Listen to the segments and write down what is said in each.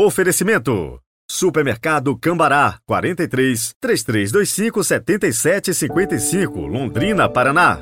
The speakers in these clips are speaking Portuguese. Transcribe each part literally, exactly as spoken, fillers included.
Oferecimento: Supermercado Cambará, quarenta e três, três três dois cinco, sete sete cinco cinco, Londrina, Paraná.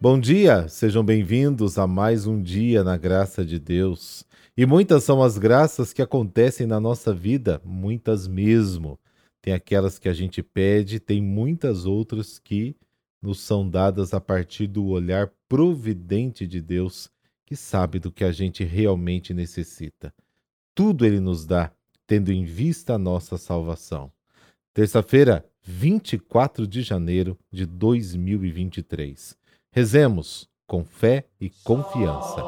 Bom dia, sejam bem-vindos a mais um dia na graça de Deus. E muitas são as graças que acontecem na nossa vida, muitas mesmo. Tem aquelas que a gente pede, tem muitas outras que nos são dadas a partir do olhar providente de Deus, que sabe do que a gente realmente necessita. Tudo Ele nos dá, tendo em vista a nossa salvação. Terça-feira, vinte e quatro de janeiro de dois mil e vinte e três. Rezemos com fé e confiança.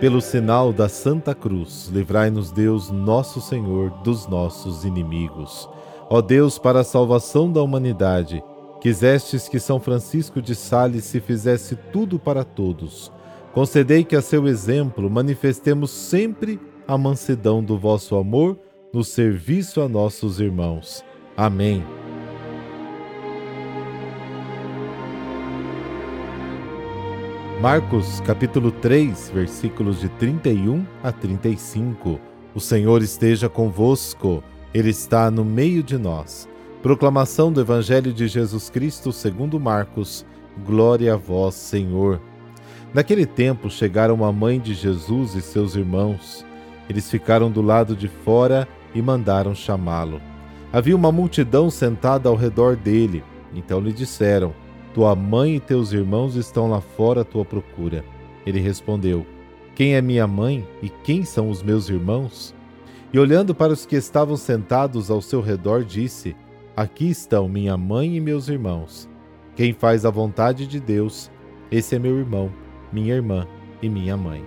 Pelo sinal da Santa Cruz, livrai-nos Deus, nosso Senhor, dos nossos inimigos. Ó Deus, para a salvação da humanidade, quisestes que São Francisco de Sales se fizesse tudo para todos. Concedei que a seu exemplo manifestemos sempre a mansidão do vosso amor no serviço a nossos irmãos. Amém. Marcos, capítulo três, versículos de trinta e um a trinta e cinco. O Senhor esteja convosco, Ele está no meio de nós. Proclamação do Evangelho de Jesus Cristo segundo Marcos. Glória a vós, Senhor. Naquele tempo chegaram a mãe de Jesus e seus irmãos. Eles ficaram do lado de fora e mandaram chamá-lo. Havia uma multidão sentada ao redor dele. Então lhe disseram: Tua mãe e teus irmãos estão lá fora à tua procura. Ele respondeu: Quem é minha mãe e quem são os meus irmãos? E olhando para os que estavam sentados ao seu redor, disse: Aqui estão minha mãe e meus irmãos. Quem faz a vontade de Deus, esse é meu irmão, minha irmã e minha mãe.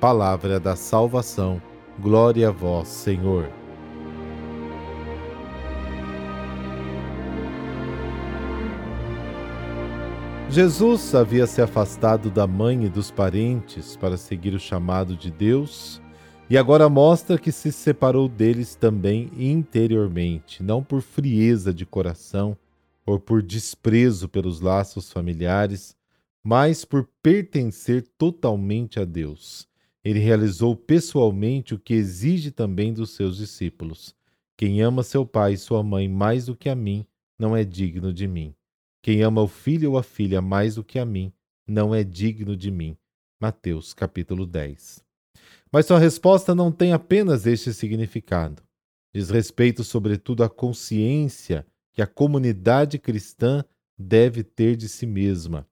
Palavra da salvação. Glória a vós, Senhor. Jesus havia se afastado da mãe e dos parentes para seguir o chamado de Deus e agora mostra que se separou deles também interiormente, não por frieza de coração ou por desprezo pelos laços familiares, mas por pertencer totalmente a Deus. Ele realizou pessoalmente o que exige também dos seus discípulos. Quem ama seu pai e sua mãe mais do que a mim não é digno de mim. Quem ama o filho ou a filha mais do que a mim, não é digno de mim. Mateus, capítulo dez. Mas sua resposta não tem apenas este significado. Diz respeito, sobretudo, à consciência que a comunidade cristã deve ter de si mesma.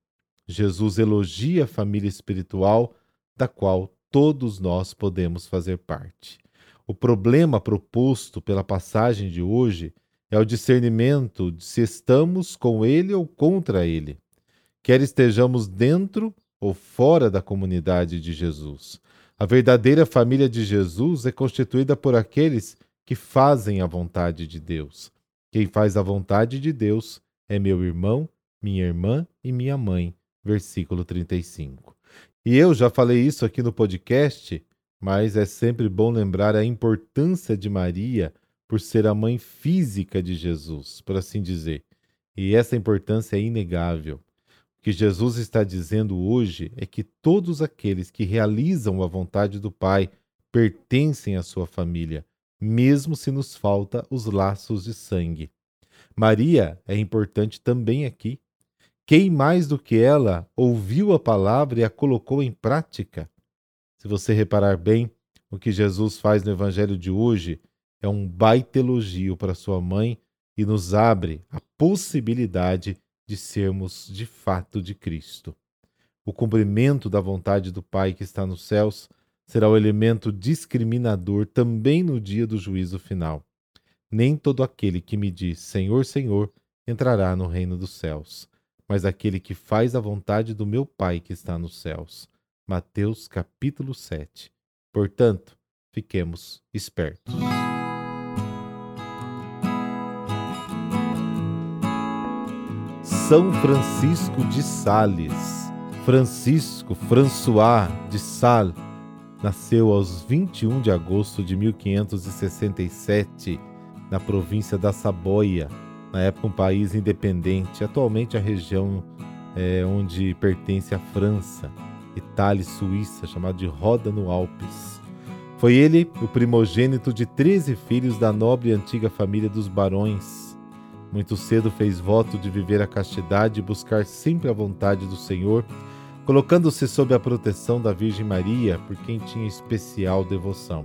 Jesus elogia a família espiritual, da qual todos nós podemos fazer parte. O problema proposto pela passagem de hoje é o discernimento de se estamos com ele ou contra ele, quer estejamos dentro ou fora da comunidade de Jesus. A verdadeira família de Jesus é constituída por aqueles que fazem a vontade de Deus. Quem faz a vontade de Deus é meu irmão, minha irmã e minha mãe. Versículo trinta e cinco. E eu já falei isso aqui no podcast, mas é sempre bom lembrar a importância de Maria por ser a mãe física de Jesus, por assim dizer. E essa importância é inegável. O que Jesus está dizendo hoje é que todos aqueles que realizam a vontade do Pai pertencem à sua família, mesmo se nos falta os laços de sangue. Maria é importante também aqui. Quem mais do que ela ouviu a palavra e a colocou em prática? Se você reparar bem, o que Jesus faz no Evangelho de hoje é um baita elogio para sua mãe e nos abre a possibilidade de sermos de fato de Cristo. O cumprimento da vontade do Pai que está nos céus será o elemento discriminador também no dia do juízo final. Nem todo aquele que me diz Senhor, Senhor entrará no reino dos céus, mas aquele que faz a vontade do meu Pai que está nos céus. Mateus capítulo sete. Portanto, fiquemos espertos. São Francisco de Sales, Francisco François de Sales, nasceu aos vinte e um de agosto de mil quinhentos e sessenta e sete, na província da Saboia, na época um país independente, atualmente a região é, onde pertence a França, Itália e Suíça, chamada de Roda no Alpes. Foi ele o primogênito de treze filhos da nobre e antiga família dos barões. Muito cedo fez voto de viver a castidade e buscar sempre a vontade do Senhor, colocando-se sob a proteção da Virgem Maria, por quem tinha especial devoção.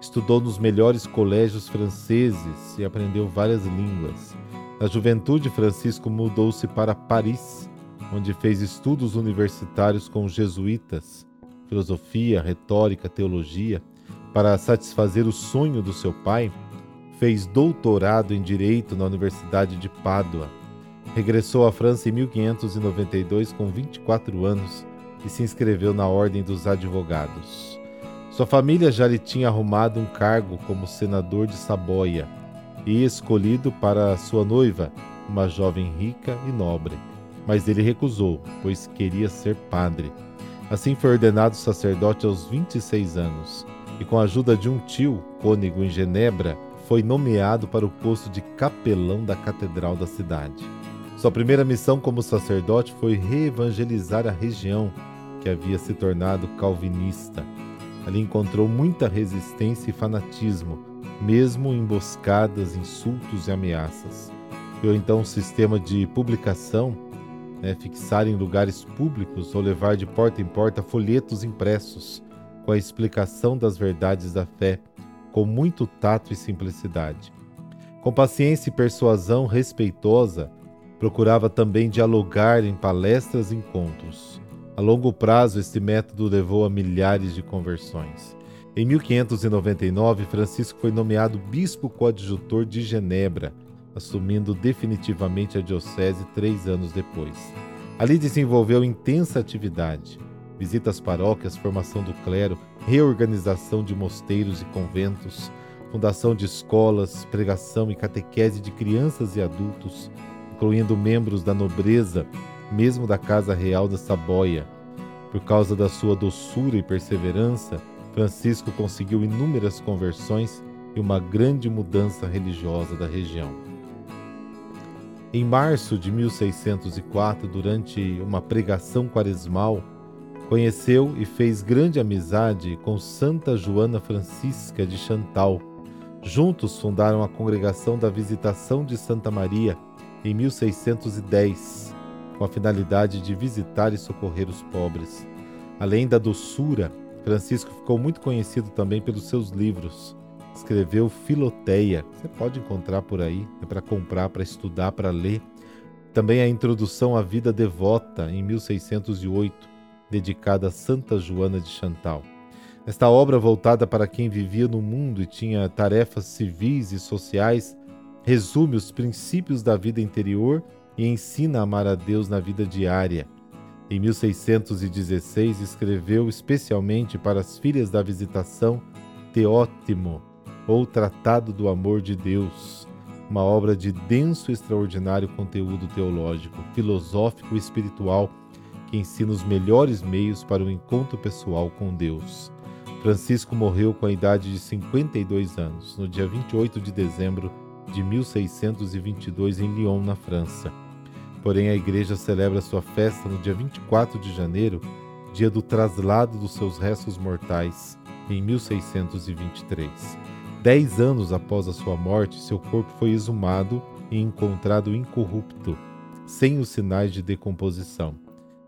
Estudou nos melhores colégios franceses e aprendeu várias línguas. Na juventude, Francisco mudou-se para Paris, onde fez estudos universitários com os jesuítas, filosofia, retórica, teologia. Para satisfazer o sonho do seu pai, fez doutorado em Direito na Universidade de Pádua. Regressou à França em mil quinhentos e noventa e dois com vinte e quatro anos e se inscreveu na Ordem dos Advogados. Sua família já lhe tinha arrumado um cargo como senador de Saboia e escolhido para sua noiva, uma jovem rica e nobre, mas ele recusou, pois queria ser padre. Assim foi ordenado sacerdote aos vinte e seis anos e, com a ajuda de um tio, cônego em Genebra, foi nomeado para o posto de capelão da catedral da cidade. Sua primeira missão como sacerdote foi reevangelizar a região, que havia se tornado calvinista. Ali encontrou muita resistência e fanatismo, mesmo emboscadas, insultos e ameaças. Criou então um sistema de publicação, né, fixar em lugares públicos ou levar de porta em porta folhetos impressos com a explicação das verdades da fé, com muito tato e simplicidade. Com paciência e persuasão respeitosa, procurava também dialogar em palestras e encontros. A longo prazo, este método levou a milhares de conversões. Em mil quinhentos e noventa e nove, Francisco foi nomeado bispo coadjutor de Genebra, assumindo definitivamente a diocese três anos depois. Ali desenvolveu intensa atividade, visita às paróquias, formação do clero, reorganização de mosteiros e conventos, fundação de escolas, pregação e catequese de crianças e adultos, incluindo membros da nobreza, mesmo da Casa Real da Saboia. Por causa da sua doçura e perseverança, Francisco conseguiu inúmeras conversões e uma grande mudança religiosa da região. Em março de mil seiscentos e quatro, durante uma pregação quaresmal, conheceu e fez grande amizade com Santa Joana Francisca de Chantal. Juntos fundaram a Congregação da Visitação de Santa Maria em mil seiscentos e dez, com a finalidade de visitar e socorrer os pobres. Além da doçura, Francisco ficou muito conhecido também pelos seus livros. Escreveu Filoteia, você pode encontrar por aí, é para comprar, para estudar, para ler. Também a Introdução à Vida Devota, em mil seiscentos e oito, dedicada a Santa Joana de Chantal. Esta obra, voltada para quem vivia no mundo e tinha tarefas civis e sociais, resume os princípios da vida interior e ensina a amar a Deus na vida diária. Em mil seiscentos e dezesseis, escreveu especialmente para as filhas da Visitação Teótimo, ou Tratado do Amor de Deus, uma obra de denso e extraordinário conteúdo teológico, filosófico e espiritual, que ensina os melhores meios para o encontro pessoal com Deus. Francisco morreu com a idade de cinquenta e dois anos, no dia vinte e oito de dezembro de mil seiscentos e vinte e dois, em Lyon, na França. Porém, a igreja celebra sua festa no dia vinte e quatro de janeiro, dia do traslado dos seus restos mortais, em mil seiscentos e vinte e três. Dez anos após a sua morte, seu corpo foi exumado e encontrado incorrupto, sem os sinais de decomposição.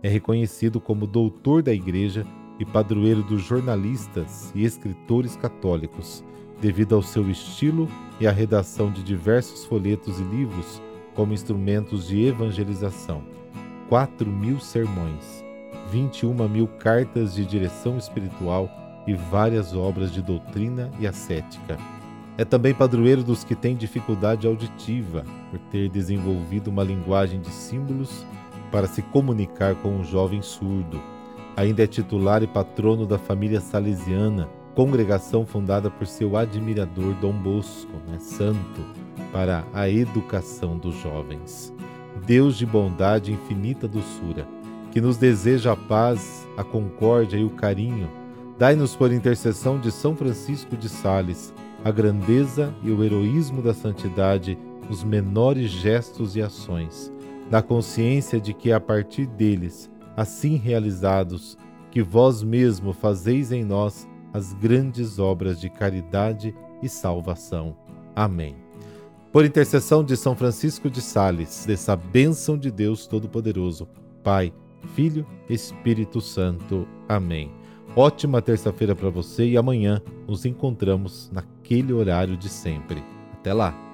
É reconhecido como doutor da igreja e padroeiro dos jornalistas e escritores católicos, devido ao seu estilo e à redação de diversos folhetos e livros como instrumentos de evangelização, quatro mil sermões, vinte e uma mil cartas de direção espiritual e várias obras de doutrina e ascética. É também padroeiro dos que têm dificuldade auditiva, por ter desenvolvido uma linguagem de símbolos para se comunicar com um jovem surdo. Ainda é titular e patrono da família salesiana, congregação fundada por seu admirador Dom Bosco, né, santo, para a educação dos jovens. Deus de bondade e infinita doçura, que nos deseja a paz, a concórdia e o carinho, Dai-nos, por intercessão de São Francisco de Sales, a grandeza e o heroísmo da santidade nos menores gestos e ações, na consciência de que, a partir deles, assim realizados, que vós mesmo fazeis em nós as grandes obras de caridade e salvação. Amém. Por intercessão de São Francisco de Sales, dessa bênção de Deus Todo-Poderoso, Pai, Filho, Espírito Santo. Amém. Ótima terça-feira para você e amanhã nos encontramos naquele horário de sempre. Até lá!